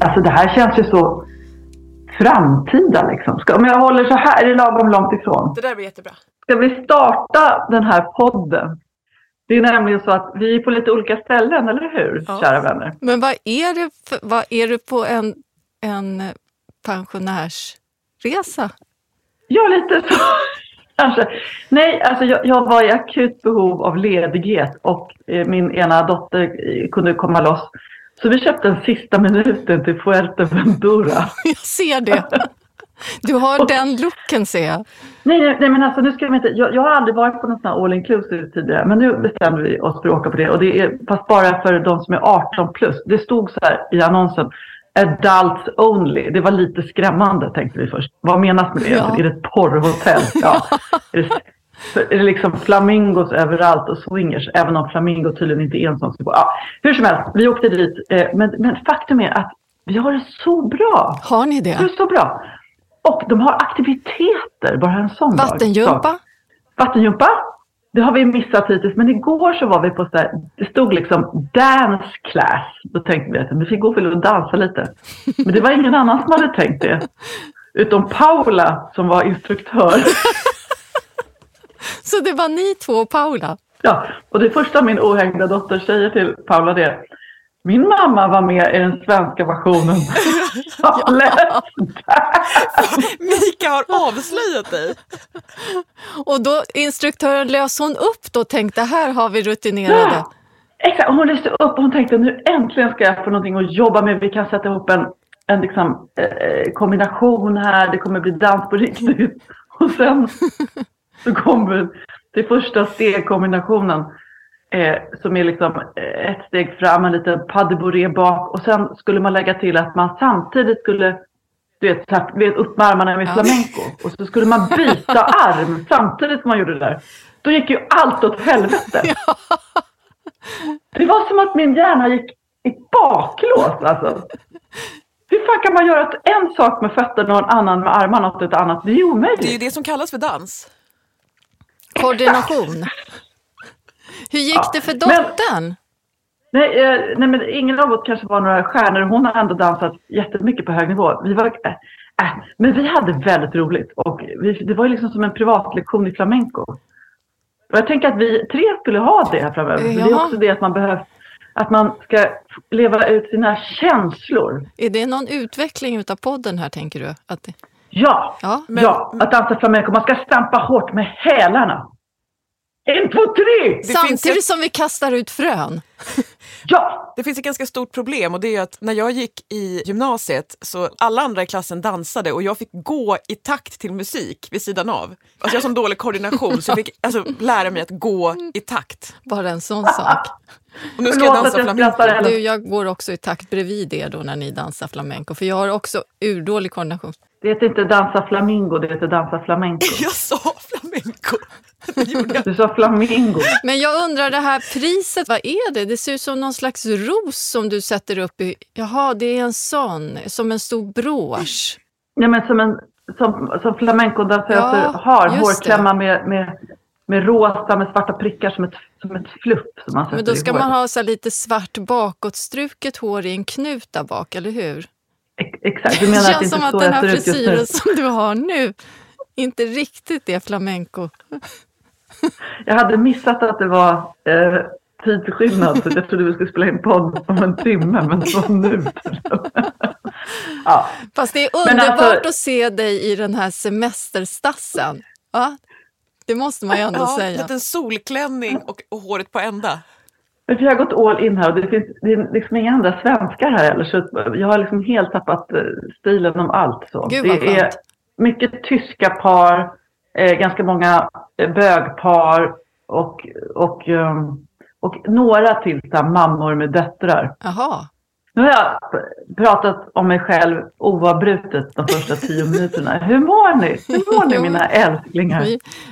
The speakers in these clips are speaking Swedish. Alltså det här känns ju så framtida liksom. Om jag håller så här, är det lagom långt ifrån? Det där blir jättebra. Ska vi starta den här podden? Det är nämligen så att vi är på lite olika ställen, eller hur, ja, kära vänner? Men vad är det på en pensionärsresa? Ja, lite så kanske. Nej, alltså jag var i akut behov av ledighet och min ena dotter kunde komma loss. Så vi köpte den sista minuten till Fuerteventura. Jag ser det. Du har och, den looken, ser jag. Nej, men alltså nu ska vi inte... Jag har aldrig varit på någon sån här all-inclusive tidigare. Men nu bestämde vi oss för att åka på det. Och det är fast bara för de som är 18 plus. Det stod så här i annonsen. Adults only. Det var lite skrämmande, tänkte vi först. Vad menas med det? Ja. Är det ett porrhotell? Ja. Är det liksom flamingos överallt och swingers, även om flamingo tydligen inte är en sån. Ja, hur som helst, vi åkte dit, men faktum är att vi har det så bra. Har ni det? Det är så bra. Och de har aktiviteter, bara en sån dag. Vattengympa? Det har vi missat hittills, men igår så var vi på så här, det stod liksom dance class. Då tänkte vi att vi fick gå för att dansa lite. Men det var ingen annan som hade tänkt det. Utom Paula som var instruktör. Så det var ni två och Paula? Ja, och det första min ohängda dotter säger till Paula det. Min mamma var med i den svenska versionen. Ja. Mika har avslöjat dig. Och då instruktören lös hon upp då och tänkte, här har vi rutinerade. Ja, exakt. Hon löste upp och hon tänkte, nu äntligen ska jag få någonting att jobba med. Vi kan sätta ihop en liksom, kombination här. Det kommer bli dans på riktigt. Och sen... Så kommer det första stegkombinationen som är liksom ett steg fram, en liten paddebouré bak. Och sen skulle man lägga till att man samtidigt skulle, du vet, upp med armarna med flamenco. Och så skulle man byta arm samtidigt som man gjorde det där. Då gick ju allt åt helvete. Ja. Det var som att min hjärna gick i baklås alltså. Hur fan kan man göra en sak med fötterna och en annan med armarna och ett annat? Det är omöjligt. Det är ju det som kallas för dans. Koordination. Hur gick det för dottern? Men ingen av oss kanske var några stjärnor. Hon har ändå dansat jättemycket på hög nivå. Men vi hade väldigt roligt. Och det var ju liksom som en privatlektion i flamenco. Och jag tänker att vi tre skulle ha det här framöver. Ja. Det är också det att man behöver, att man ska leva ut sina känslor. Är det någon utveckling utav podden här, tänker du? Ja, att dansa flamenco. Man ska stampa hårt med hälarna. 1, 2, 3! Samtidigt som vi kastar ut frön. Ja! Det finns ett ganska stort problem och det är att när jag gick i gymnasiet så alla andra i klassen dansade och jag fick gå i takt till musik vid sidan av. Alltså jag har sån dålig koordination så jag fick lära mig att gå i takt. Bara en sån sak. Och nu ska jag dansa flamenco. Du, jag går också i takt bredvid er då när ni dansar flamenco. För jag har också urdålig koordination. Det heter inte dansa flamingo, det heter dansa flamenco. Jag sa flamenco. Du sa flamingo. Men jag undrar det här priset, vad är det? Det ser ut som någon slags ros som du sätter upp i... Jaha, det är en sån, som en stor brosch. Ja, men som flamenco-dansöter har hårklämma med rosa, med svarta prickar som ett flupp. Som man sätter. Men då ska man ha så lite svart bakåtstruket hår i en knut där bak, eller hur? Exakt, du menar det känns att inte som att den här frisyren som du har nu inte riktigt är flamenco. Jag hade missat att det var tidsskillnad, så jag trodde vi skulle spela in podd om en timme, men så nu. Ja. Fast det är underbart att se dig i den här semesterstassen. Ja, det måste man ju ändå säga. Med en solklänning och håret på ända. Men jag har gått all in här och det är liksom inga andra svenskar här heller, så jag har liksom helt tappat stilen om allt. Så. Gud, vad det är mycket tyska par, ganska många bögpar och några till så här, mammor med döttrar. Aha. Nu har jag pratat om mig själv oavbrutet de första 10 minuterna. Hur mår ni? Hur mår ni, mina älsklingar?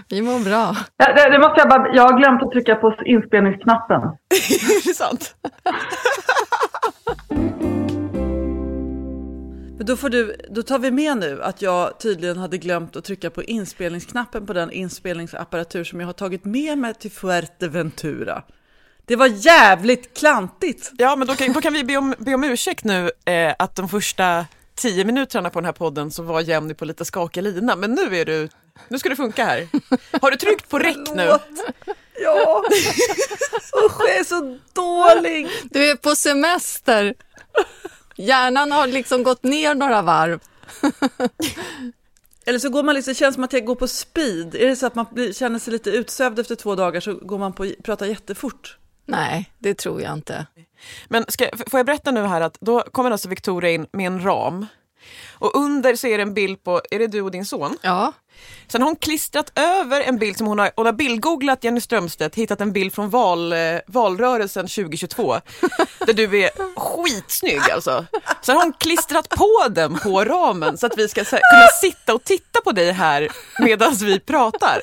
Vi mår bra. Ja, det måste jag bara, jag har glömt att trycka på inspelningsknappen. Är det sant? Men då tar vi med nu att jag tydligen hade glömt att trycka på inspelningsknappen på den inspelningsapparatur som jag har tagit med mig till Fuerteventura. Det var jävligt klantigt. Ja, men då kan vi be om ursäkt nu att de första 10 minuterna på den här podden så var Jenny på lite skakig lina. Men nu ska det funka här. Har du tryckt på räck nu? Ja. Usch, jag är så dålig. Du är på semester. Hjärnan har liksom gått ner några varv. Eller så går man liksom, känns som att jag går på speed. Är det så att man känner sig lite utsövd efter 2 dagar så går man på prata jättefort? Nej, det tror jag inte. Men får jag berätta nu här att då kommer alltså Victoria in med en ram. Och under så är det en bild på, är det du och din son? Ja. Sen har hon klistrat över en bild som hon har bildgooglat Jenny Strömstedt, hittat en bild från valrörelsen 2022. Där du är skitsnygg alltså. Sen har hon klistrat på den på ramen så att vi ska kunna sitta och titta på dig här medan vi pratar.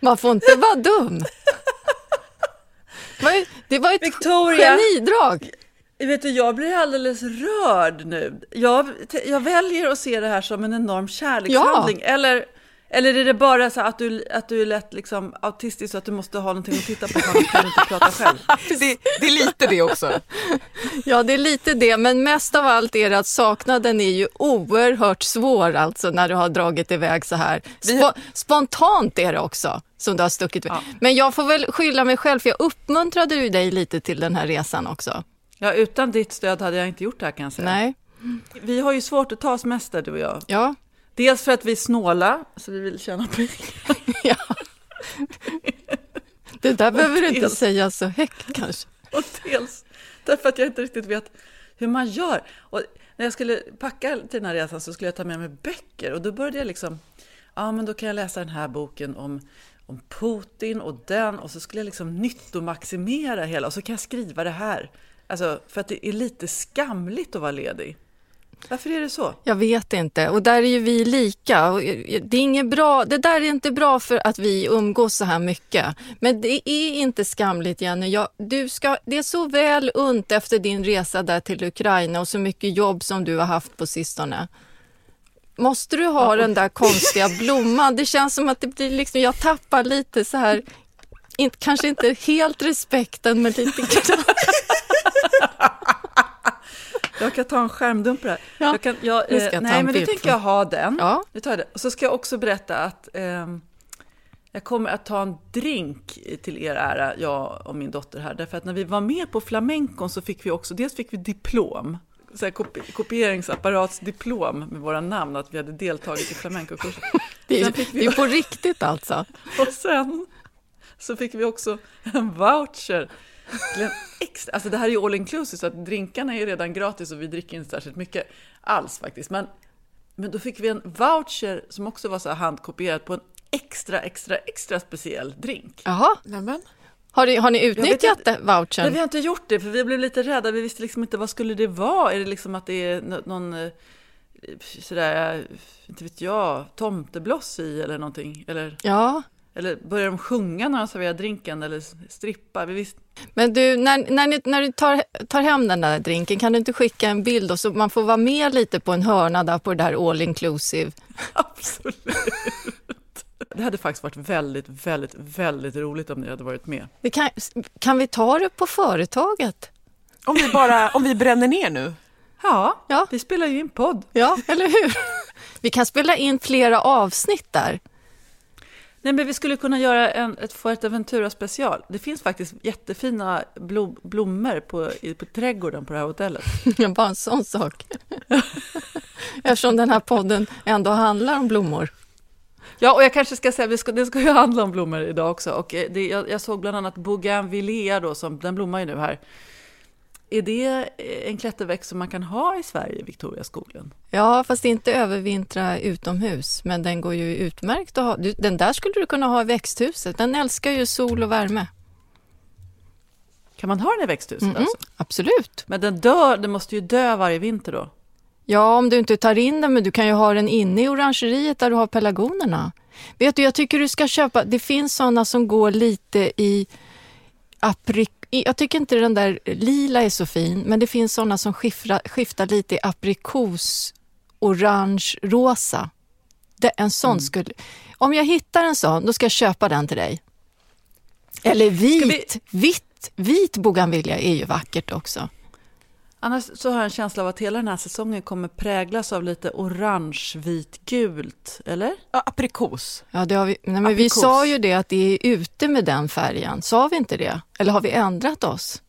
Man får inte vara dum. Det var ett genidrag. Vet du, jag blir alldeles rörd nu. Jag väljer att se det här som en enorm kärlekshandling. Ja. Eller är det bara så att du är lätt liksom autistisk så att du måste ha någonting att titta på för att du inte prata själv? Det är lite det också. Ja, det är lite det. Men mest av allt är det att saknaden är ju oerhört svår alltså när du har dragit iväg så här. Spontant är det också som du har stuckit med. Ja. Men jag får väl skylla mig själv för jag uppmuntrade ju dig lite till den här resan också. Ja, utan ditt stöd hade jag inte gjort det här kan jag säga. Nej. Vi har ju svårt att ta semester, du och jag. Ja. Dels för att vi är snåla, så vi vill tjäna pengar. Ja. Det där behöver du inte säga så högt kanske. Och dels därför att jag inte riktigt vet hur man gör. Och när jag skulle packa till den här resan så skulle jag ta med mig böcker. Och då började jag liksom, men då kan jag läsa den här boken om Putin och den. Och så skulle jag liksom nyttomaximera hela. Och så kan jag skriva det här. Alltså, för att det är lite skamligt att vara ledig. Varför är det så? Jag vet inte. Och där är ju vi lika. Det är inget bra. Det där är inte bra för att vi umgås så här mycket. Men det är inte skamligt, Jenny. Det är så väl unt efter din resa där till Ukraina och så mycket jobb som du har haft på sistone. Måste du ha den där konstiga blomman? Det känns som att det blir liksom, jag tappar lite så här. Kanske inte helt respekten, men lite grann. Jag kan ta en skärmdump på det här. Ja. Nu tänker jag ha den. Ja. Nu tar jag det. Och så ska jag också berätta att jag kommer att ta en drink till er ära, jag och min dotter här. Därför att när vi var med på flamencon så fick vi också, dels fick vi diplom. Så här kopieringsapparatsdiplom med våra namn att vi hade deltagit i flamencokursen. Det är på riktigt alltså. Och sen så fick vi också en voucher. Alltså det här är ju all inclusive så att drinkarna är ju redan gratis och vi dricker inte särskilt mycket alls faktiskt. Men då fick vi en voucher som också var så här handkopierad på en extra speciell drink. Jaha, nämen. Har ni utnyttjat vouchern? Nej, vi har inte gjort det för vi blev lite rädda. Vi visste liksom inte vad skulle det vara. Är det liksom att det är någon sådär, inte vet jag, tomtebloss i eller någonting? Eller? Ja. Eller börjar de sjunga när de serverar drinken eller strippa? Men du, när du tar hem den där drinken, kan du inte skicka en bild då, så man får vara med lite på en hörna där på det här all inclusive? Absolut. Det hade faktiskt varit väldigt, väldigt, väldigt roligt om ni hade varit med. Kan vi ta det på företaget? Om vi bränner ner nu? Ja, vi spelar ju in podd. Ja, eller hur? Vi kan spela in flera avsnitt där. Nej, men vi skulle kunna göra ett Fuerteventura special. Det finns faktiskt jättefina blommor på trädgården på det här hotellet. Bara en sån sak. Eftersom den här podden ändå handlar om blommor. Ja, och jag kanske ska säga att det ska ju handla om blommor idag också. Och jag såg bland annat Bougainvillea då, som den blommar ju nu här. Är det en klätterväxt som man kan ha i Sverige, Victoriaskogen? Ja, fast inte övervintra utomhus. Men den går ju utmärkt att ha. Den där skulle du kunna ha i växthuset. Den älskar ju sol och värme. Kan man ha den i växthuset? Mm-hmm. Alltså? Absolut. Men den måste ju dö varje vinter då. Ja, om du inte tar in den, men du kan ju ha den inne i orangeriet där du har pelargonerna. Vet du, jag tycker du ska köpa... Det finns sådana som går lite i aprikos. Jag tycker inte den där lila är så fin, men det finns sådana som skiftar lite i aprikos, orange, rosa. En sån skulle... Om jag hittar en sån, då ska jag köpa den till dig. Eller vit Bougainvillea är ju vackert också. Annars så har jag en känsla av att hela den här säsongen kommer präglas av lite orange, vit, gult, eller? Ja, aprikos. Ja, det har vi. Nej, men aprikos. Vi sa ju det att det är ute med den färgen. Sa vi inte det? Eller har vi ändrat oss?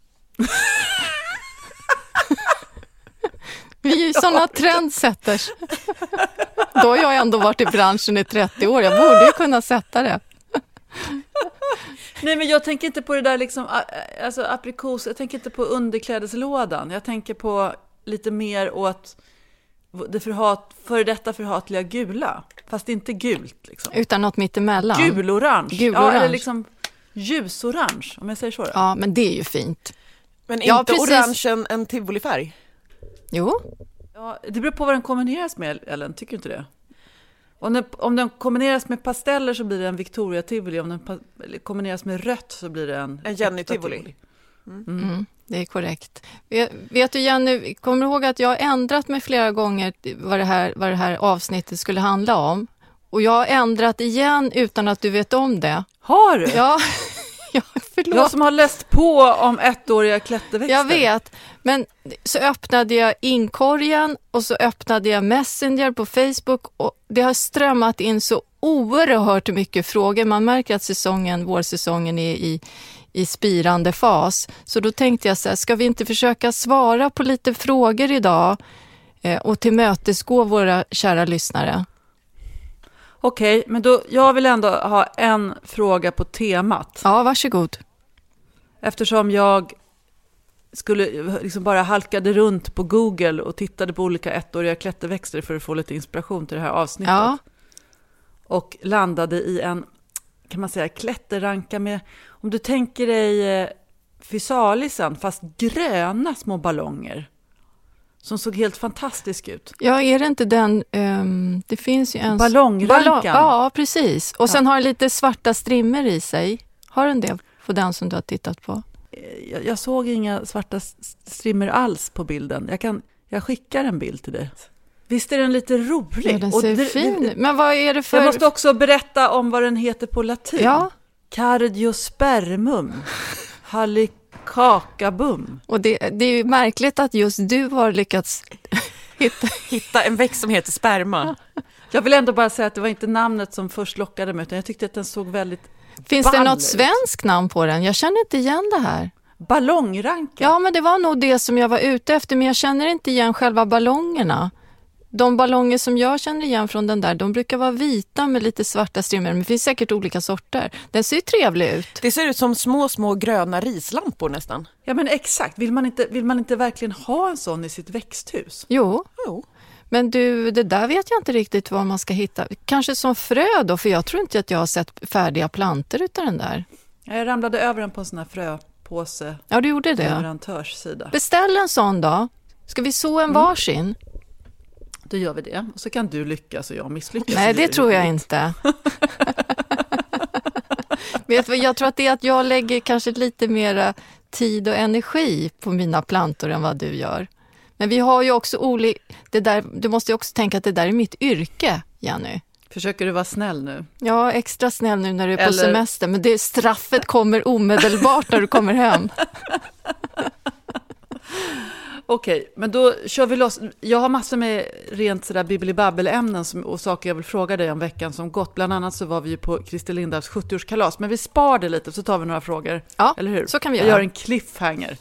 Vi är ju sådana trendsätters. Då har jag ändå varit i branschen i 30 år. Jag borde ju kunna sätta det. Nej, men jag tänker inte på det där liksom, alltså aprikos, jag tänker inte på underklädeslådan. Jag tänker på lite mer åt det förhatliga gula, fast inte gult liksom. Utan något mittemellan. Gul-orange. Ja, eller liksom ljusorange, om jag säger så. Då. Ja, men det är ju fint. Men inte orange en tivolifärg? Jo. Ja, det beror på vad den kombineras med, Ellen, tycker du inte det? Om den kombineras med pasteller så blir det en Victoria-tivoli. Om den kombineras med rött så blir det en Jenny-tivoli. Mm, det är korrekt. Vet du, Jenny, kommer du ihåg att jag har ändrat mig flera gånger vad det här avsnittet skulle handla om? Och jag har ändrat igen utan att du vet om det. Har du? Ja, förlåt. Jag som har läst på om ettåriga klätterväxter. Jag vet, men så öppnade jag inkorgen och så öppnade jag Messenger på Facebook och det har strömmat in så oerhört mycket frågor. Man märker att vårsäsongen är i spirande fas. Så då tänkte jag så här, ska vi inte försöka svara på lite frågor idag och tillmötesgå våra kära lyssnare? Okej, men då, jag vill ändå ha en fråga på temat. Ja, varsågod. Eftersom jag skulle liksom bara halkade runt på Google och tittade på olika ettåriga klätterväxter för att få lite inspiration till det här avsnittet. Ja. Och landade i en, kan man säga, klätterranka med, om du tänker dig fysalisen, fast gröna små ballonger. Som såg helt fantastisk ut. Ja, är det inte den... det finns ju en... Ballongrankan. Ja, precis. Och sen har lite svarta strimmer i sig. Har den det på den som du har tittat på? Jag såg inga svarta strimmer alls på bilden. Jag skickar en bild till dig. Visst är den lite rolig? Ja, den ser fin. Men vad är det för... Jag måste också berätta om vad den heter på latin. Ja. Cardiospermum halicacabum. Och det är ju märkligt att just du har lyckats hitta en växt som heter sperma. Jag vill ändå bara säga att det var inte namnet som först lockade mig, utan jag tyckte att den såg väldigt... Finns det något svenskt namn på den? Jag känner inte igen det här. Ballongranka? Ja, men det var nog det som jag var ute efter, men jag känner inte igen själva ballongerna. De ballonger som jag känner igen från den där, de brukar vara vita med lite svarta strimmor, men det finns säkert olika sorter. Den ser ju trevlig ut. Det ser ut som små, små gröna rislampor nästan. Ja, men exakt. Vill man inte verkligen ha en sån i sitt växthus? Jo. Men du, det där vet jag inte riktigt vad man ska hitta. Kanske som frö då, för jag tror inte att jag har sett färdiga plantor utav den där. Jag ramlade över den på en sån här fröpåse. Ja, du gjorde det. Leverantörssida. Beställ en sån då. Ska vi så en varsin? Då gör vi det. Och så kan du lyckas och jag misslyckas. Nej, det tror jag inte. Vet du, jag tror att det är att jag lägger kanske lite mer tid och energi på mina plantor än vad du gör. Men vi har ju också det där, du måste ju också tänka att det där är mitt yrke, Jenny. Försöker du vara snäll nu? Ja, extra snäll nu när du är på semester. Men det straffet kommer omedelbart när du kommer hem. Okej, men då kör vi loss. Jag har massor med rent sådär bibbelibabbel-ämnen och saker jag vill fråga dig om veckan som gått. Bland annat så var vi ju på Christer Lindars 70-årskalas, men vi spar det lite så tar vi några frågor. Ja, eller hur? Så kan vi göra. Vi gör en cliffhanger.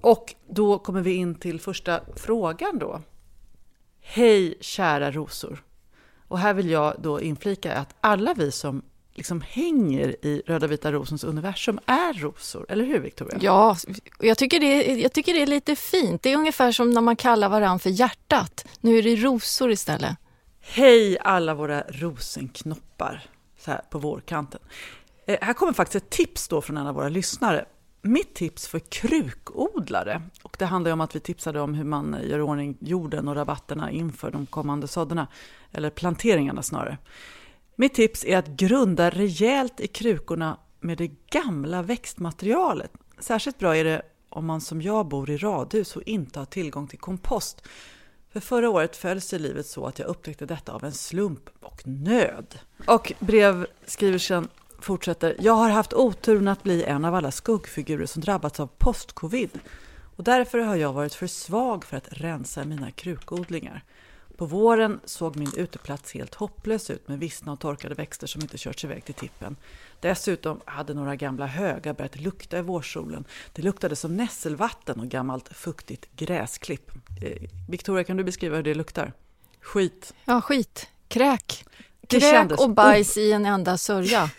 Och då kommer vi in till första frågan då. Hej kära rosor. Och här vill jag då inflika att alla vi som liksom hänger i Röda Vita Rosens universum är rosor, eller hur Victoria? Ja, jag tycker det är lite fint. Det är ungefär som när man kallar varandra för hjärtat. Nu är det rosor istället. Hej alla våra rosenknoppar så här på vårkanten. Här kommer faktiskt ett tips då från en av våra lyssnare. Mitt tips för krukodlare, och det handlar ju om att vi tipsade om hur man gör i ordning jorden och rabatterna inför de kommande sådana, eller planteringarna snarare. Mitt tips är att grunda rejält i krukorna med det gamla växtmaterialet. Särskilt bra är det om man som jag bor i radhus och inte har tillgång till kompost. För förra året föll sig livet så att jag upptäckte detta av en slump och nöd. Och brevskrivelsen fortsätter. Jag har haft oturen att bli en av alla skuggfigurer som drabbats av post-covid. Och därför har jag varit för svag för att rensa mina krukodlingar. På våren såg min uteplats helt hopplös ut med vissna och torkade växter som inte körts iväg till tippen. Dessutom hade några gamla högar börjat lukta i vårsolen. Det luktade som nässelvatten och gammalt fuktigt gräsklipp. Victoria, kan du beskriva hur det luktar? Skit. Ja, skit. Kräk och bajs i en enda sörja.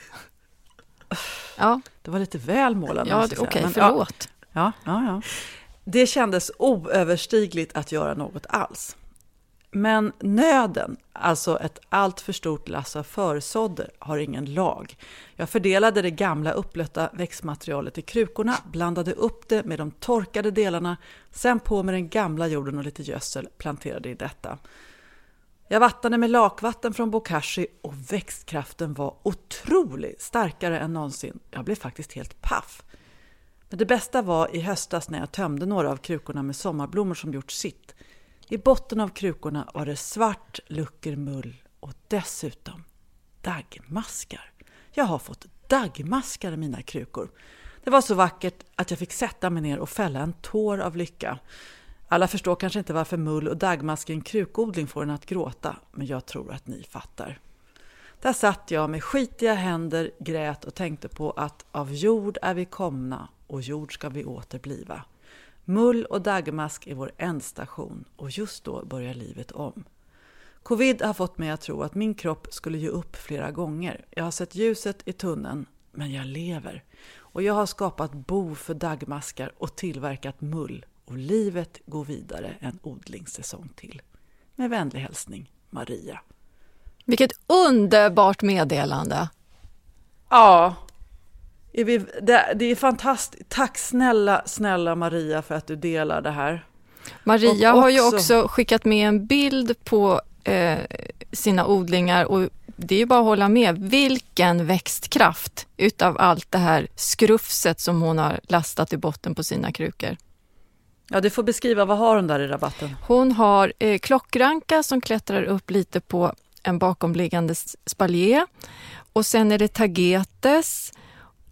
Ja. Det var lite väl målande. Ja, okej, förlåt. Ja. Det kändes oöverstigligt att göra något alls. Men nöden, alltså ett allt för stort lass av försådder, har ingen lag. Jag fördelade det gamla upplötta växtmaterialet i krukorna, blandade upp det med de torkade delarna, sen på med den gamla jorden och lite gödsel planterade i detta. Jag vattnade med lakvatten från bokashi och växtkraften var otroligt starkare än någonsin. Jag blev faktiskt helt paff. Men det bästa var i höstas när jag tömde några av krukorna med sommarblommor som gjort sitt. I botten av krukorna var det svart luckermull och dessutom daggmaskar. Jag har fått daggmaskar i mina krukor. Det var så vackert att jag fick sätta mig ner och fälla en tår av lycka. Alla förstår kanske inte varför mull och daggmask i en krukodling får en att gråta, men jag tror att ni fattar. Där satt jag med skitiga händer, grät och tänkte på att av jord är vi komna och jord ska vi återbliva. Mull och daggmask är vår ändstation och just då börjar livet om. Covid har fått mig att tro att min kropp skulle ge upp flera gånger. Jag har sett ljuset i tunneln, men jag lever. Och jag har skapat bo för daggmaskar och tillverkat mull. Och livet går vidare en odlingssäsong till. Med vänlig hälsning, Maria. Vilket underbart meddelande. Ja, det är fantastiskt. Tack snälla Maria för att du delar det här. Maria har ju också skickat med en bild på sina odlingar. Och det är ju bara att hålla med. Vilken växtkraft utav allt det här skrufset som hon har lastat i botten på sina krukor. Ja, du får beskriva. Vad har hon där i rabatten? Hon har klockranka som klättrar upp lite på en bakomliggande spaljé. Och sen är det tagetes,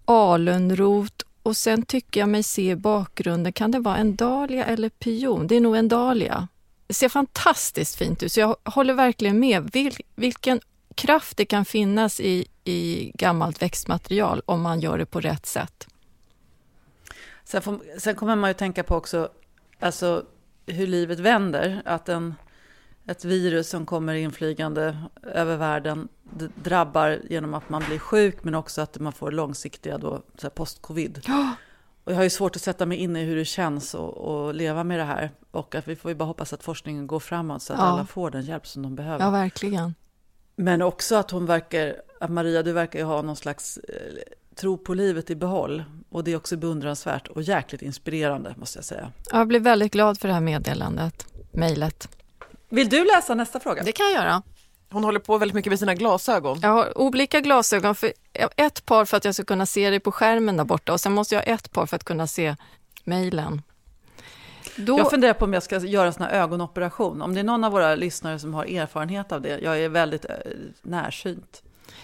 alunrot och sen tycker jag mig se i bakgrunden. Kan det vara en dahlia eller pion? Det är nog en dahlia. Det ser fantastiskt fint ut så jag håller verkligen med. Vilken kraft det kan finnas i gammalt växtmaterial om man gör det på rätt sätt. Sen kommer man ju tänka på också alltså, hur livet vänder. Att ett virus som kommer inflygande över världen drabbar genom att man blir sjuk men också att man får långsiktiga då, så här post-covid. Ja. Och jag har ju svårt att sätta mig in i hur det känns att leva med det här. Och att vi får ju bara hoppas att forskningen går framåt så att alla får den hjälp som de behöver. Ja, verkligen. Men också att Maria, du verkar ju ha någon slags tro på livet i behåll och det är också beundransvärt och jäkligt inspirerande måste jag säga. Jag blir väldigt glad för det här meddelandet, mejlet. Vill du läsa nästa fråga? Det kan jag göra. Hon håller på väldigt mycket med sina glasögon. Jag har olika glasögon, för ett par för att jag ska kunna se det på skärmen där borta och sen måste jag ha ett par för att kunna se mejlen. Jag funderar på om jag ska göra en sån här ögonoperation. Om det är någon av våra lyssnare som har erfarenhet av det, jag är väldigt närsynt.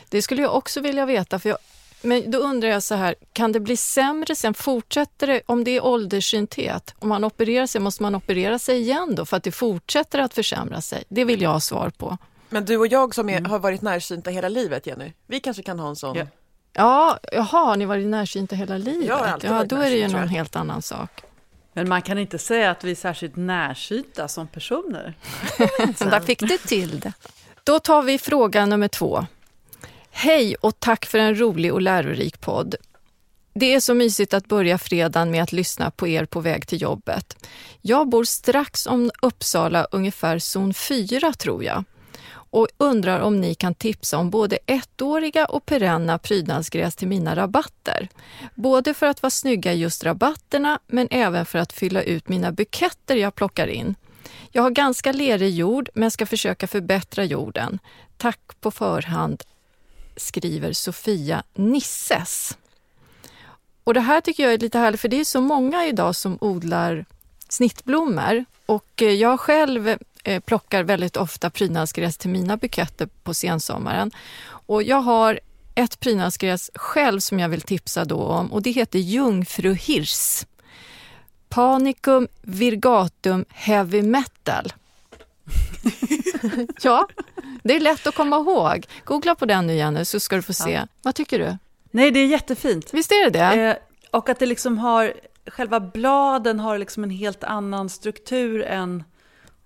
Det skulle jag också vilja veta för jag Men då undrar jag så här, kan det bli sämre sen? Fortsätter det, om det är ålderssynthet, om man opererar sig, måste man operera sig igen då för att det fortsätter att försämra sig? Det vill jag ha svar på. Men du och jag som har varit närsynta hela livet, Jenny, vi kanske kan ha en sån... Yeah. Ja, jaha, ni har varit närsynta hela livet. Ja, då är det ju någon helt annan sak. Men man kan inte säga att vi är särskilt närsynta som personer. Så där fick du till det. Då tar vi fråga nummer 2. Hej och tack för en rolig och lärorik podd. Det är så mysigt att börja fredagen med att lyssna på er på väg till jobbet. Jag bor strax om Uppsala, ungefär zon 4 tror jag. Och undrar om ni kan tipsa om både ettåriga och perenna prydnadsgräs till mina rabatter. Både för att vara snygga i just rabatterna, men även för att fylla ut mina buketter jag plockar in. Jag har ganska lerig jord, men ska försöka förbättra jorden. Tack på förhand, skriver Sofia Nisses. Och det här tycker jag är lite härligt, för det är så många idag som odlar snittblommor. Och jag själv plockar väldigt ofta prydnadsgräs till mina buketter på sensommaren. Och jag har ett prydnadsgräs själv som jag vill tipsa då om, och det heter jungfruhirs. Panicum virgatum Heavy Metal. Ja, det är lätt att komma ihåg. Googla på den nu, Jenny, så ska du få se. Ja. Vad tycker du? Nej, det är jättefint. Visst är det det? Och att det liksom har, själva bladen har liksom en helt annan struktur än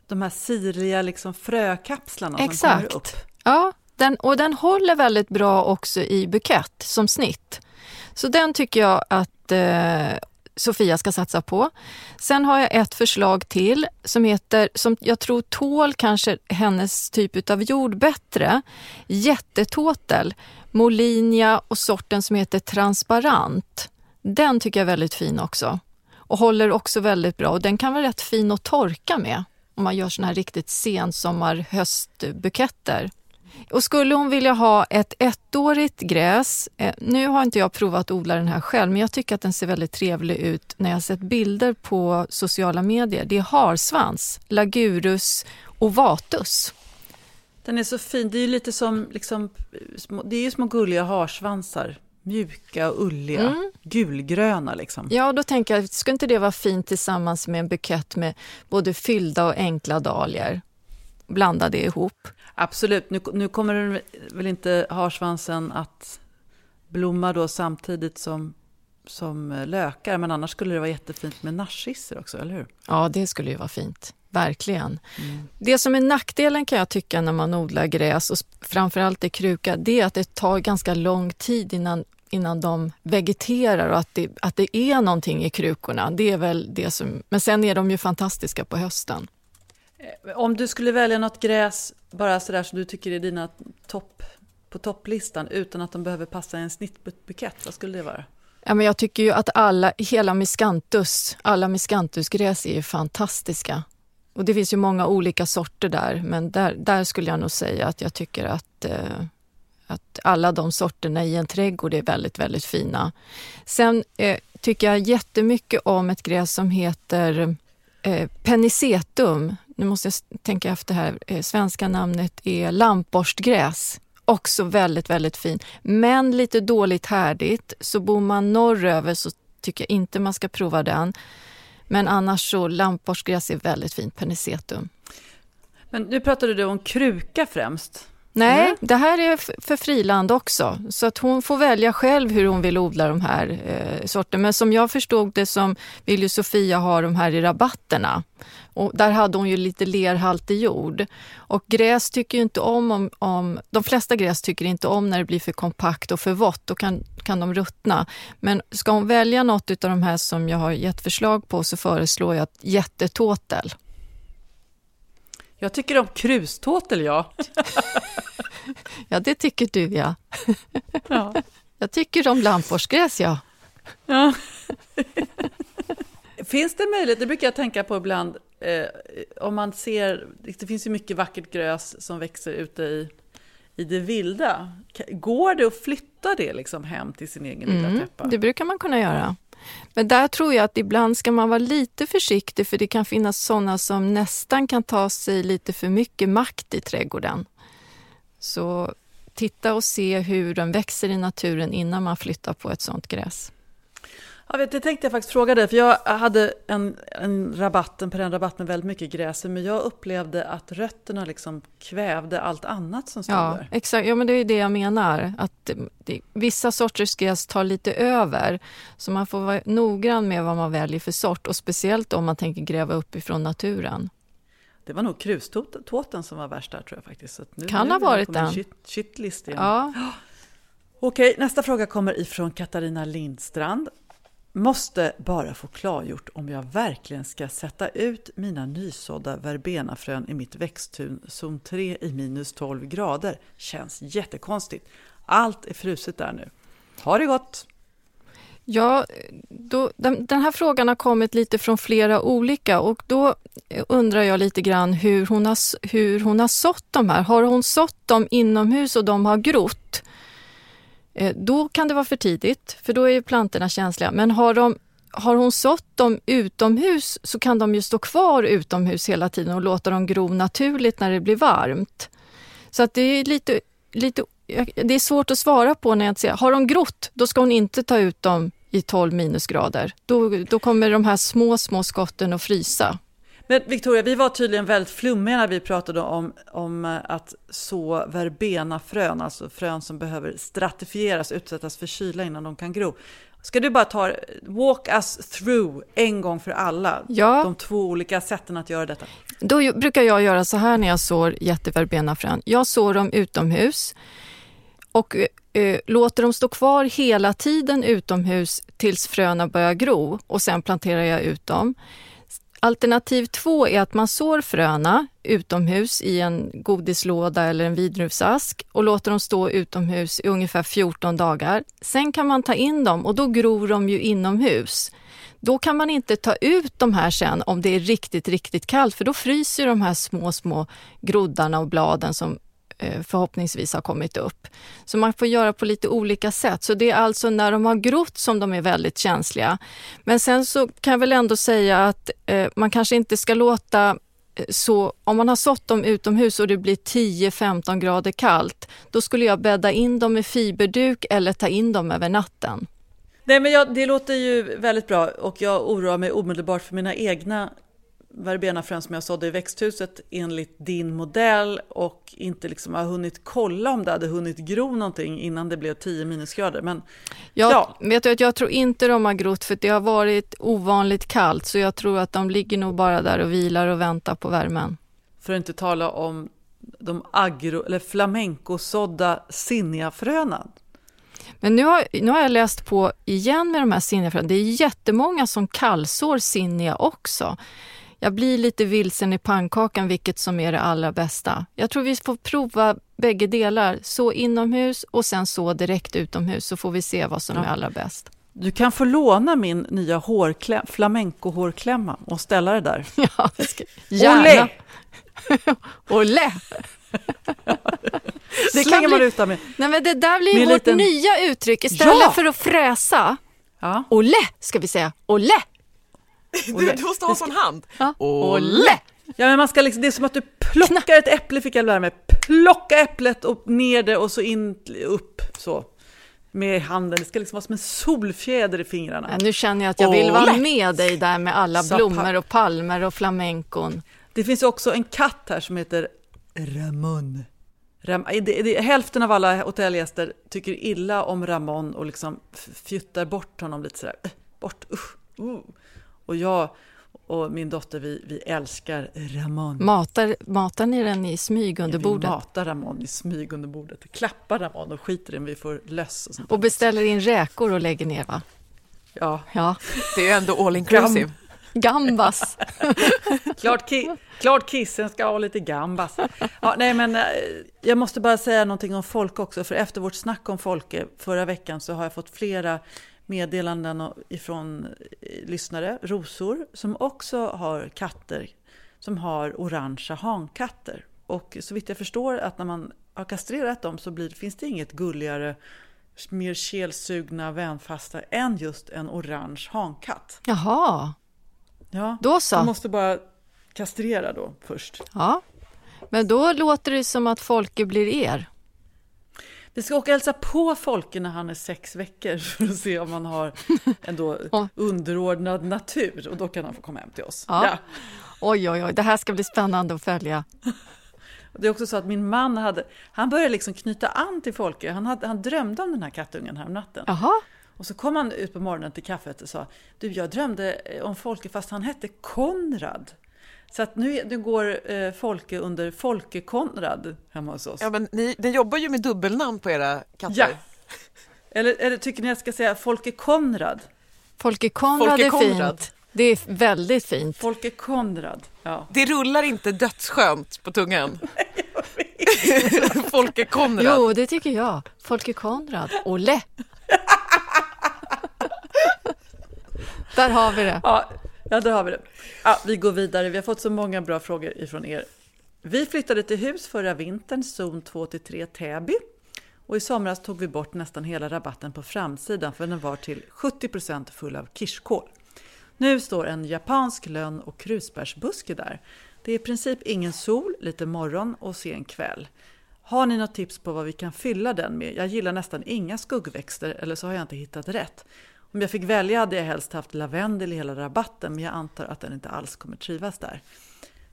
de här sirliga liksom frökapslarna. Exakt. Som kommer upp. Ja, den håller väldigt bra också i bukett som snitt. Så den tycker jag att Sofia ska satsa på. Sen har jag ett förslag till som jag tror tål kanske hennes typ av jord bättre. Jättetåtel, Molinia och sorten som heter transparent. Den tycker jag är väldigt fin också. Och håller också väldigt bra. Och den kan vara rätt fin att torka med. Om man gör såna här riktigt sensommar höstbuketter. Och skulle hon vilja ha ett ettårigt gräs, nu har inte jag provat att odla den här själv, men jag tycker att den ser väldigt trevlig ut när jag sett bilder på sociala medier. Det är harsvans, Lagurus ovatus. Den är så fin, det är ju lite som liksom, det är ju små gulliga harsvansar. Mjuka och ulliga, gulgröna liksom. Ja, då tänker jag, skulle inte det vara fint tillsammans med en bukett med både fyllda och enkla dahlior? Blanda det ihop. Absolut, nu kommer den väl inte harsvansen att blomma då samtidigt som lökar, men annars skulle det vara jättefint med narcisser också, eller hur? Ja, det skulle ju vara fint. Verkligen. Mm. Det som är nackdelen kan jag tycka när man odlar gräs och framförallt i kruka, det är att det tar ganska lång tid innan de vegeterar och att det är någonting i krukorna. Det är väl det som, men sen är de ju fantastiska på hösten. Om du skulle välja något gräs bara sådär som du tycker är dina på topplistan utan att de behöver passa i en snittbukett, vad skulle det vara? Ja, men jag tycker ju att alla miscanthusgräs är ju fantastiska. Och det finns ju många olika sorter där, men där skulle jag nog säga att jag tycker att alla de sorterna i en trädgård är väldigt, väldigt fina. Sen tycker jag jättemycket om ett gräs som heter Pennisetum. Nu måste jag tänka efter här. Svenska namnet är lampborstgräs. Också väldigt, väldigt fin. Men lite dåligt härdigt. Så bor man norröver så tycker jag inte man ska prova den. Men annars så lampborstgräs är väldigt fint, Pennisetum. Men nu pratade du om kruka främst. Nej, det här är för friland också. Så att hon får välja själv hur hon vill odla de här sorterna. Men som jag förstod det som vill ju Sofia ha de här i rabatterna. Och där hade hon ju lite lerhaltig jord. Och gräs tycker ju inte om de flesta gräs tycker inte om när det blir för kompakt och för vått. Då kan de ruttna. Men ska hon välja något utav de här som jag har gett förslag på så föreslår jag ett jättetåtel. Jag tycker om kruståtel, ja. Ja, det tycker du, ja. Ja. Jag tycker om lampårsgräs, ja. Ja. Finns det möjlighet, det brukar jag tänka på ibland, om man ser, det finns ju mycket vackert grös som växer ute i det vilda. Går det att flytta det liksom hem till sin egen lilla täppa? Det brukar man kunna göra. Men där tror jag att ibland ska man vara lite försiktig, för det kan finnas sådana som nästan kan ta sig lite för mycket makt i trädgården. Så att titta och se hur den växer i naturen innan man flyttar på ett sånt gräs. Ja, det tänkte jag faktiskt fråga dig, för jag hade en rabatt med väldigt mycket gräs, men jag upplevde att rötterna liksom kvävde allt annat som stod där. Ja, exakt. Ja, men det är ju det jag menar, att vissa sorters gräs tar lite över, så man får vara noggrann med vad man väljer för sort, och speciellt om man tänker gräva uppifrån naturen. Det var nog kruståten som var värst där, tror jag faktiskt. Så nu kan ha varit den. Shitlist igen. Ja. Okej, nästa fråga kommer ifrån Katarina Lindstrand. Måste bara få klargjort om jag verkligen ska sätta ut mina nysådda verbenafrön i mitt växthus zon 3 i minus 12 grader. Känns jättekonstigt. Allt är fruset där nu. Ha det gott! Ja, då, den här frågan har kommit lite från flera olika, och då undrar jag lite grann hur hon har sått de här. Har hon sått dem inomhus och de har grott? Då kan det vara för tidigt, för då är ju plantorna känsliga. Men har hon sått dem utomhus, så kan de ju stå kvar utomhus hela tiden och låta dem gro naturligt när det blir varmt. Så att det är lite det är svårt att svara på när jag säger, har de grott, då ska hon inte ta ut dem i 12 minusgrader. Då kommer de här små skotten att frysa. Men Victoria, vi var tydligen väldigt flummiga när vi pratade om att så verbena frön, alltså frön som behöver stratifieras, utsättas för kyla innan de kan gro. Ska du bara ta walk us through en gång för alla, de två olika sätten att göra detta? Då brukar jag göra så här när jag sår jätteverbena frön. Jag sår dem utomhus och låter dem stå kvar hela tiden utomhus tills fröna börjar gro, och sen planterar jag ut dem. Alternativ 2 är att man sår fröna utomhus i en godislåda eller en vidruvsask och låter dem stå utomhus i ungefär 14 dagar. Sen kan man ta in dem, och då gror de ju inomhus. Då kan man inte ta ut de här sen om det är riktigt, riktigt kallt, för då fryser de här små groddarna och bladen som förhoppningsvis har kommit upp. Så man får göra på lite olika sätt. Så det är alltså när de har grott som de är väldigt känsliga. Men sen så kan jag väl ändå säga att man kanske inte ska låta, så om man har sått dem utomhus och det blir 10-15 grader kallt, då skulle jag bädda in dem med fiberduk eller ta in dem över natten. Nej, men det låter ju väldigt bra, och jag oroar mig omedelbart för mina egna verbenafrön som jag sådde i växthuset enligt din modell, och inte liksom har hunnit kolla om det hade hunnit gro någonting innan det blev 10 minusgrader. Men vet du att jag tror inte de har grott, för det har varit ovanligt kallt, så jag tror att de ligger nog bara där och vilar och väntar på värmen. För att inte tala om de flamenco-sådda sinjafröna. Men nu har jag läst på igen med de här sinjafröna. Det är jättemånga som kallsår sinja också. Jag blir lite vilsen i pannkakan, vilket som är det allra bästa. Jag tror vi får prova bägge delar. Så inomhus och sen så direkt utomhus, så får vi se vad som är allra bäst. Du kan få låna min nya flamenco-hårklämma och ställa det där. Ja, det ska... Gärna. Olé! Det kan man utan med. Nej, men det där blir med vårt nya uttryck. Istället för att fräsa. Ja. Olé, ska vi säga. Olé! Du måste ha en sån hand. Olle! Ja, men man ska liksom, det är som att du plockar ett äpple, fick jag lära mig. Plocka äpplet och ner det och så in, upp så med handen. Det ska liksom vara som en solfjäder i fingrarna. Men nu känner jag att jag vill vara med dig där med alla blommor och palmer och flamencon. Det finns också en katt här som heter Ramon. Hälften av alla hotellgäster tycker illa om Ramon och liksom fjuttar bort honom lite sådär. Bort, usch, Och jag och min dotter, vi älskar Ramon. Matar ni den i smyg under bordet? Vi matar Ramon i smyg under bordet. Vi klappar Ramon och skiter i den. Vi får löss och sånt. Och beställer in räkor och lägger ner, va? Ja. Det är ju ändå all inclusive. Gambas. Klart kissen ska ha lite gambas. Ja, nej, men jag måste bara säga någonting om Folke också. För efter vårt snack om Folke förra veckan så har jag fått flera meddelanden ifrån lyssnare, rosor, som också har katter, som har orangea hankatter. Och så vitt jag förstår att när man har kastrerat dem så finns det inget gulligare, mer kälsugna, vänfasta än just en orange hankatt. Jaha, ja, då så. Man måste bara kastrera då först. Ja, men då låter det som att Folke blir er. Vi ska åka och hälsa på Folke när han är 6 veckor för att se om han har ändå underordnad natur. Och då kan han få komma hem till oss. Ja. Ja. Oj, det här ska bli spännande att följa. Det är också så att min man han började liksom knyta an till Folke. Han drömde om den här kattungen här om natten. Jaha. Och så kom han ut på morgonen till kaffet och sa: "Du, jag drömde om Folke fast han hette Konrad." Så att nu går Folke under Folke Konrad hemma hos oss. Ja, men ni jobbar ju med dubbelnamn på era katter. Ja. Eller tycker ni jag ska säga Folke Konrad? Folke Konrad, Folke är Konrad. Fint. Det är väldigt fint. Folke Konrad. Ja. Det rullar inte dödsskönt på tungan. Folke Konrad. Jo, det tycker jag. Folke Konrad. Olle. Där har vi det. Ja, där har vi det. Ja, vi går vidare. Vi har fått så många bra frågor ifrån er. Vi flyttade till hus förra vintern, zon 2-3 Täby. Och i somras tog vi bort nästan hela rabatten på framsidan för den var till 70% full av kirskål. Nu står en japansk lönn och krusbärsbuske där. Det är i princip ingen sol, lite morgon och sen kväll. Har ni något tips på vad vi kan fylla den med? Jag gillar nästan inga skuggväxter, eller så har jag inte hittat rätt. Om jag fick välja hade jag helst haft lavendel i hela rabatten, men jag antar att den inte alls kommer trivas där.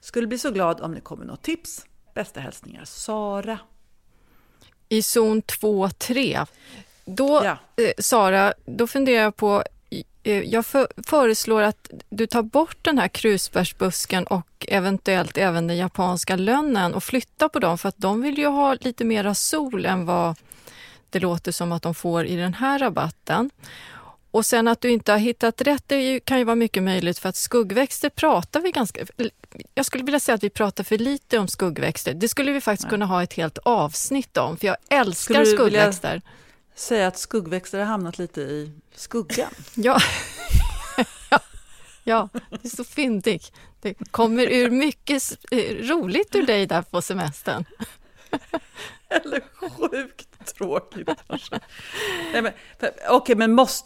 Skulle bli så glad om ni kommer något tips. Bästa hälsningar, Sara. I zon 2-3. Sara, då funderar jag på... Jag föreslår att du tar bort den här krusbärsbusken och eventuellt även den japanska lönnen och flyttar på dem, för att de vill ju ha lite mera sol än vad det låter som att de får i den här rabatten. Och sen att du inte har hittat rätt, det kan ju vara mycket möjligt, för att skuggväxter pratar vi ganska... Jag skulle vilja säga att vi pratar för lite om skuggväxter. Det skulle vi faktiskt kunna ha ett helt avsnitt om, för jag älskar skuggväxter. Säga att skuggväxter har hamnat lite i skuggan. Ja, ja, det är så fyndigt. Det kommer ur mycket roligt ur dig där på semestern. Eller sjukt tråkigt kanske.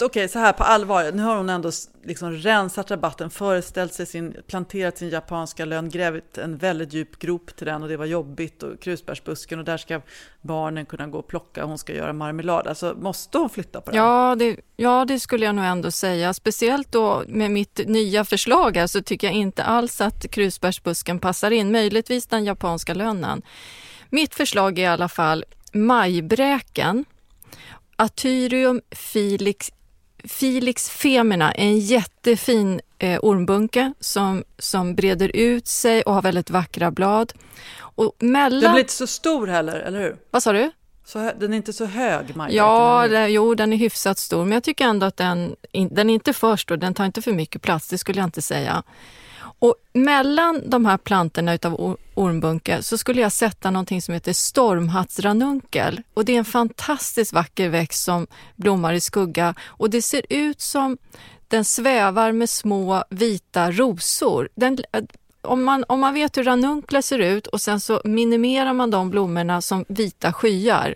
Okej, så här på allvar. Nu har hon ändå liksom rensat rabatten, föreställt sig planterat sin japanska lön, grävt en väldigt djup grop till den och det var jobbigt, och krusbärsbusken, och där ska barnen kunna gå och plocka, och hon ska göra marmelad. Alltså måste hon flytta på den? Ja, det skulle jag nog ändå säga. Speciellt då med mitt nya förslag här, så tycker jag inte alls att krusbärsbusken passar in. Möjligtvis den japanska lönen. Mitt förslag är i alla fall majbräken. Atyrium felix femina är en jättefin ormbunke som breder ut sig och har väldigt vackra blad. Och mellan... Den blir inte så stor heller, eller hur? Vad sa du? Så den är inte så hög, majbräken? Ja, den är hyfsat stor. Men jag tycker ändå att den är inte för stor. Den tar inte för mycket plats, det skulle jag inte säga. Och mellan de här plantorna utav ormbunke så skulle jag sätta någonting som heter stormhattsranunkel. Och det är en fantastiskt vacker växt som blommar i skugga. Och det ser ut som den svävar med små vita rosor. Om man vet hur ranunklar ser ut och sen så minimerar man de blommorna som vita skyar.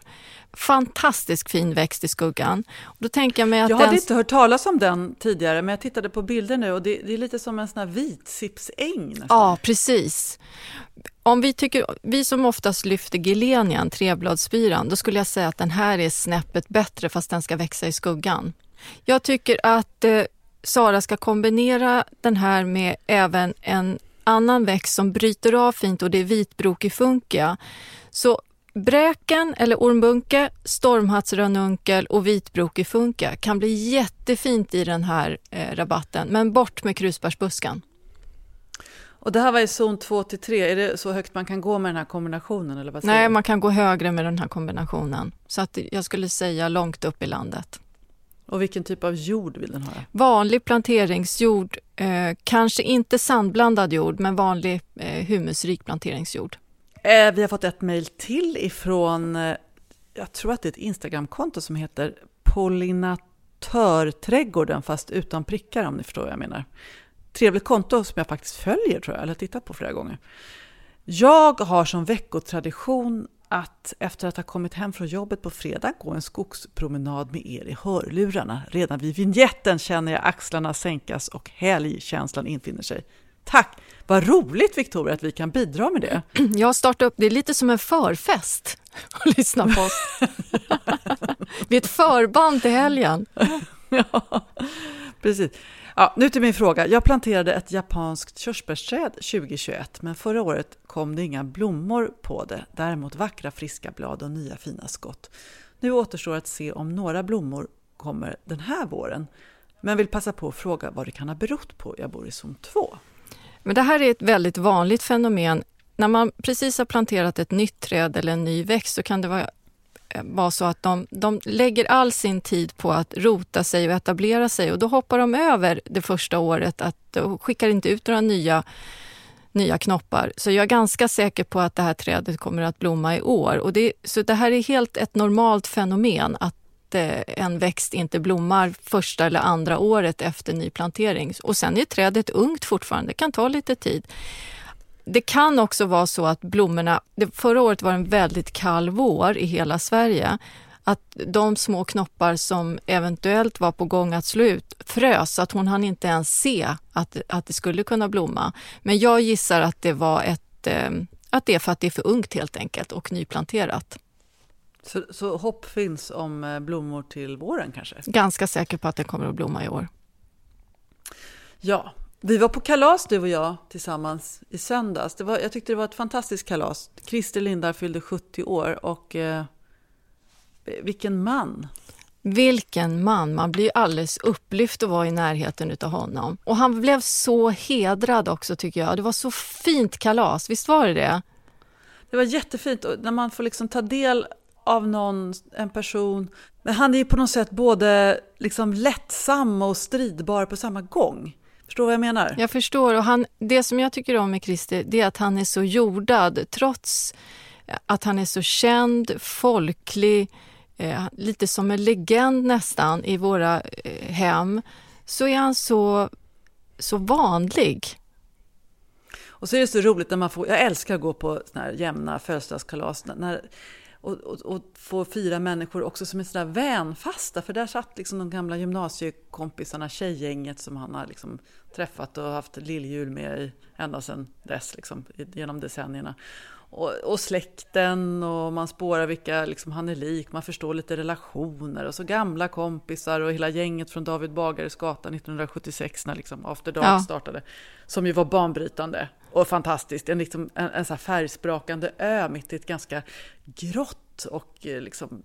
Fantastisk fin växt i skuggan. Och då tänker jag mig att jag hade inte hört talas om den tidigare, men jag tittade på bilder nu och det är lite som en sån här vitsipsäng nästan. Ja, precis. Om vi som oftast lyfter gelenian, trebladsspyran, då skulle jag säga att den här är snäppet bättre, fast den ska växa i skuggan. Jag tycker att Sara ska kombinera den här med även en annan växt som bryter av fint, och det är vitbrokig funkia. Så bräken eller ormbunke, stormhattsrönunkel och vitbrokig funkia kan bli jättefint i den här rabatten, men bort med krusbärsbuskan. Och det här var i zon 2-3. Är det så högt man kan gå med den här kombinationen? Eller vad säger Nej, man kan gå högre med den här kombinationen. Så att jag skulle säga långt upp i landet. Och vilken typ av jord vill den ha? Vanlig planteringsjord, kanske inte sandblandad jord, men vanlig humusrik planteringsjord. Vi har fått ett mejl till ifrån, jag tror att det är ett Instagramkonto som heter Pollinatörträdgården, fast utan prickar, om ni förstår vad jag menar. Trevligt konto som jag faktiskt följer, tror jag, eller tittat på flera gånger. Jag har som veckotradition att efter att ha kommit hem från jobbet på fredag gå en skogspromenad med er i hörlurarna. Redan vid vignetten känner jag axlarna sänkas och helgkänslan infinner sig. Tack! Vad roligt, Victoria, att vi kan bidra med det. Jag startar upp, det är lite som en förfest. och lyssna på oss. Vi är ett förband till helgen. Ja, precis. Ja, nu till min fråga. Jag planterade ett japanskt körsbärsträd 2021, men förra året kom det inga blommor på det. Däremot vackra friska blad och nya fina skott. Nu återstår att se om några blommor kommer den här våren. Men vill passa på att fråga vad det kan ha berott på. Jag bor i zon 2. Men det här är ett väldigt vanligt fenomen. När man precis har planterat ett nytt träd eller en ny växt så kan det vara så att de lägger all sin tid på att rota sig och etablera sig. Och då hoppar de över det första året och skickar inte ut några nya knoppar. Så jag är ganska säker på att det här trädet kommer att blomma i år. Och så det här är helt ett normalt fenomen att en växt inte blommar första eller andra året efter nyplantering. Och sen är trädet ungt fortfarande. Det kan ta lite tid. Det kan också vara så att blommorna, förra året var en väldigt kall vår i hela Sverige, att de små knoppar som eventuellt var på gång att slå ut frös, att hon hann inte ens se att det skulle kunna blomma. Men jag gissar att det var att det är för att det är för ungt helt enkelt och nyplanterat. Så hopp finns om blommor till våren kanske? Ganska säker på att den kommer att blomma i år. Ja. Vi var på kalas, du och jag, tillsammans i söndags. Jag tyckte det var ett fantastiskt kalas. Christer Lindar fyllde 70 år och vilken man! Vilken man! Man blir ju alldeles upplyft att vara i närheten av honom. Och han blev så hedrad också tycker jag. Det var så fint kalas, visst var det? Det var jättefint och när man får liksom ta del av en person. Men han är ju på något sätt både liksom lättsam och stridbar på samma gång. Förstår vad jag menar? Jag förstår. Och det som jag tycker om med Christer, det är att han är så jordad. Trots att han är så känd, folklig, lite som en legend nästan i våra hem, så är han så vanlig. Och så är det så roligt när man får... Jag älskar att gå på såna här jämna födelsedagskalas och få fira människor också som är sådär vänfasta. För där satt liksom de gamla gymnasiekompisarna, tjejgänget som han har liksom träffat och haft lilljul med ända sedan dess, liksom, genom decennierna. Och släkten, och man spårar vilka liksom han är lik, man förstår lite relationer. Och så gamla kompisar och hela gänget från David Bagares gata 1976 när liksom After Dark startade. Som ju var banbrytande. Och fantastiskt, en så här färgsprakande ö mitt i ett ganska grått och liksom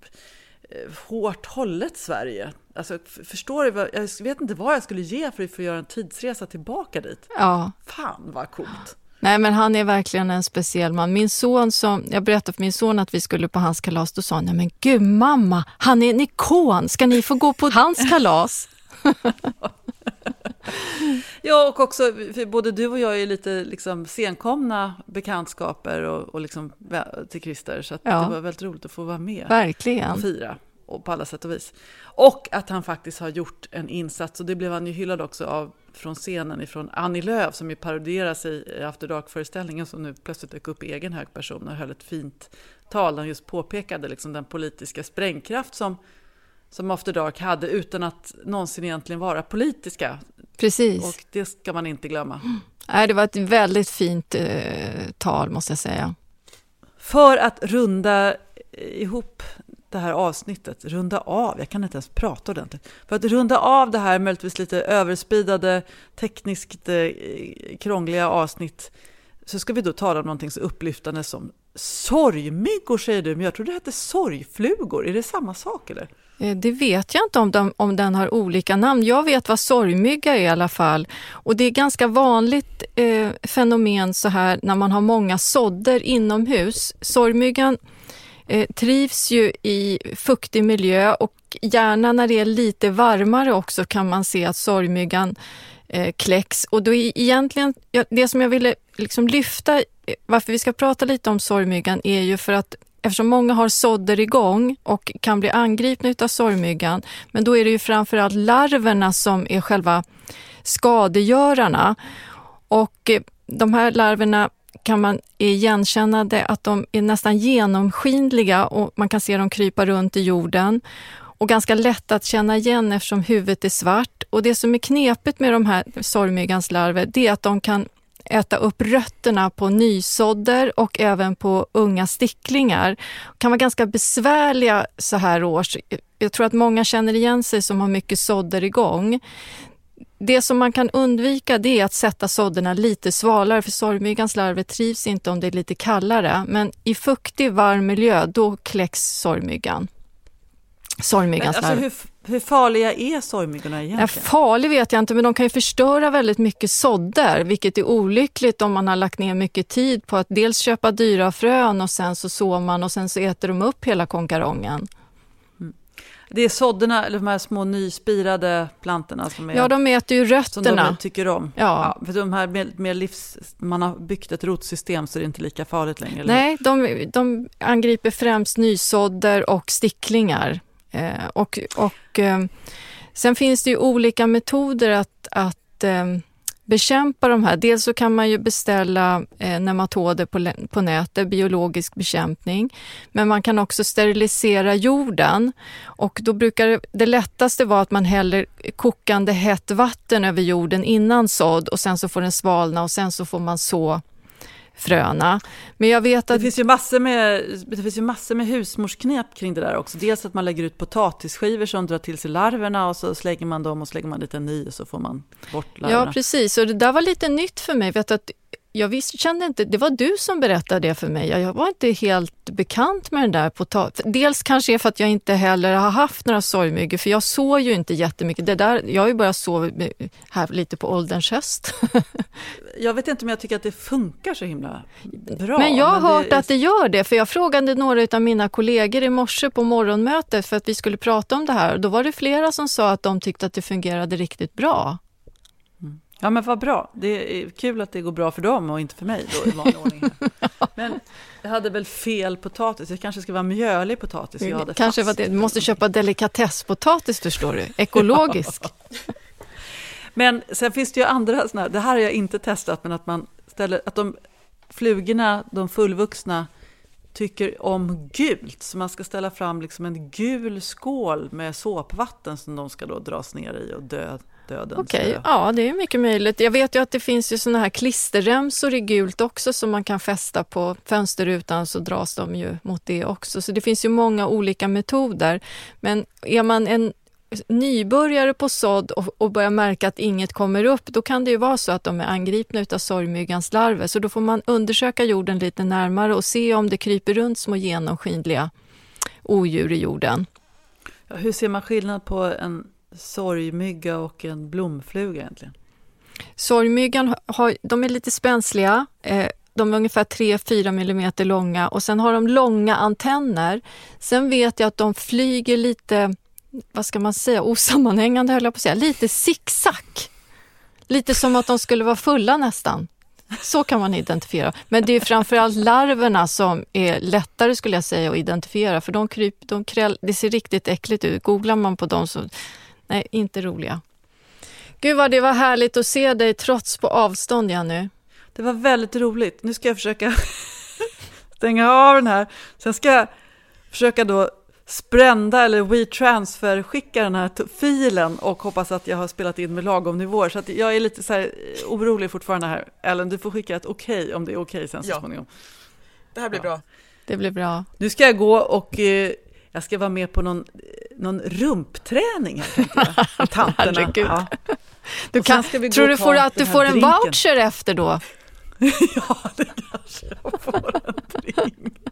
hårt hållet Sverige. Alltså, förstår du, jag vet inte vad jag skulle ge för att göra en tidsresa tillbaka dit. Ja. Fan vad coolt. Nej, men han är verkligen en speciell man. Jag berättade för min son att vi skulle på hans kalas, då sa han, nej men gud mamma, han är en ikon, ska ni få gå på hans kalas? Ja, och också för både du och jag är lite liksom senkomna bekantskaper och liksom till Christer, så att det var väldigt roligt att få vara med. Verkligen. Och fira och på alla sätt och vis. Och att han faktiskt har gjort en insats, och det blev han ju hyllad också av från scenen ifrån Annie Lööf som ju paroderar sig i After Dark-föreställningen, som nu plötsligt dök upp i egen hög person och höll ett fint tal. Han just påpekade liksom den politiska sprängkraft som After Dark hade utan att någonsin egentligen vara politiska. Precis. Och det ska man inte glömma. Nej, det var ett väldigt fint tal måste jag säga. För att runda ihop det här avsnittet, jag kan inte ens prata ordentligt. För att runda av det här möjligtvis lite överspidade, tekniskt krångliga avsnitt, så ska vi då tala om någonting så upplyftande som sorgmyggor, säger du, men jag tror det heter sorgflugor. Är det samma sak eller? Det vet jag inte om den har olika namn. Jag vet vad sorgmygga är i alla fall. Och det är ganska vanligt fenomen så här när man har många sådder inomhus. Sorgmyggan trivs ju i fuktig miljö, och gärna när det är lite varmare också kan man se att sorgmyggan kläcks. Och då är egentligen, det som jag ville liksom lyfta, varför vi ska prata lite om sorgmyggan, är ju för att eftersom många har sådder igång och kan bli angripna av sorgmyggan, men då är det ju framförallt larverna som är själva skadegörarna. Och de här larverna kan man igenkänna det att de är nästan genomskinliga och man kan se dem krypa runt i jorden. Och ganska lätt att känna igen eftersom huvudet är svart. Och det som är knepigt med de här sorgmyggans larver, det är att de kan äta upp rötterna på nysådder och även på unga sticklingar. Det kan vara ganska besvärliga så här års. Jag tror att många känner igen sig som har mycket sådder igång. Det som man kan undvika det är att sätta sådderna lite svalare, för sorgmyggans larver trivs inte om det är lite kallare. Men i fuktig, varm miljö, då kläcks sorgmyggan. Sorgmyggans larver. Alltså hur farliga är sorgmyggorna egentligen? Ja, farlig vet jag inte, men de kan ju förstöra väldigt mycket sådder, vilket är olyckligt om man har lagt ner mycket tid på att dels köpa dyra frön och sen så sår man och sen så äter de upp hela konkarongen. Det är sådderna, eller de här små nyspirade plantorna som är... Ja, de äter ju rötterna. Som de tycker om. Ja. Ja, för de här med man har byggt ett rotsystem så det är inte lika farligt längre. Eller? Nej, de angriper främst nysådder och sticklingar. Sen finns det ju olika metoder att bekämpa de här. Dels så kan man ju beställa nematoder på nätet, biologisk bekämpning. Men man kan också sterilisera jorden. Och då brukar det lättaste vara att man häller kokande hett vatten över jorden innan sådd. Och sen så får den svalna och sen så får man så fröna. Men jag vet att... Det finns ju massor med husmorsknep kring det där också. Dels att man lägger ut potatisskivor som drar till sig larverna och så slänger man dem och så lägger man lite ny och så får man bort larverna. Ja, precis. Och det där var lite nytt för mig. Jag kände inte... Det var du som berättade det för mig. Jag var inte helt bekant med den där potatis. Dels kanske för att jag inte heller har haft några sorgmyggor, för jag såg ju inte jättemycket. Jag har ju börjat så här lite på ålderns höst. Jag vet inte om jag tycker att det funkar så himla bra. Men jag har hört att det gör det, för jag frågade några av mina kollegor i morse på morgonmötet för att vi skulle prata om det här. Då var det flera som sa att de tyckte att det fungerade riktigt bra. Ja, men vad bra. Det är kul att det går bra för dem och inte för mig då i vanlig ordning. Men jag hade väl fel potatis. Jag kanske ska vara mjölig potatis. Jag hade kanske var det. Du måste köpa delikatesspotatis, förstår du. Ekologisk. Ja. Men sen finns det ju andra såna här, det här har jag inte testat, men att man ställer att de flugorna, de fullvuxna tycker om gult, så man ska ställa fram liksom en gul skål med såpvatten som de ska då dras ner i och dö. Okej, ja, det är mycket möjligt. Jag vet ju att det finns ju såna här klisterremsor i gult också som man kan fästa på fönsterrutan, så dras de ju mot det också. Så det finns ju många olika metoder. Men är man en nybörjare på sådd och börjar märka att inget kommer upp, då kan det ju vara så att de är angripna av sorgmyggans larver. Så då får man undersöka jorden lite närmare och se om det kryper runt små genomskinliga odjur i jorden. Ja, hur ser man skillnad på en sorgmygga och en blomfluga egentligen? Sorgmyggan, de är lite spänsliga. De är ungefär 3-4 millimeter långa och sen har de långa antenner. Sen vet jag att de flyger lite, vad ska man säga, osammanhängande höll jag på att säga. Lite zigzag. Lite som att de skulle vara fulla nästan. Så kan man identifiera. Men det är framförallt larverna som är lättare skulle jag säga att identifiera. För det ser riktigt äckligt ut. Googlar man på dem så... Nej, inte roliga. Gud vad det var härligt att se dig trots på avstånd, Jenny. Det var väldigt roligt. Nu ska jag försöka stänga av den här. Sen ska jag försöka då sprända eller WeTransfer skicka den här filen och hoppas att jag har spelat in med lagom nivåer. Så att jag är lite så här orolig fortfarande här. Ellen, du får skicka ett okej om det är okej sen så småningom. Det här blir bra. Det blir bra. Nu ska jag gå och... jag ska vara med på någon rumpträning här, tänkte jag. Tanterna. Ja. Du kan, tror du att du får en voucher efter då? Ja, det kanske jag får en drink.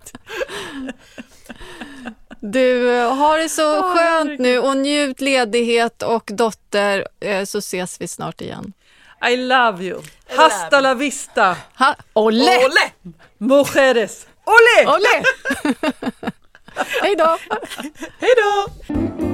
Du, har det så skönt nu och njut ledighet och dotter, så ses vi snart igen. I love you. Hasta la vista. Ole! Mujeres. Ole! Ole! Hej då! Hej då!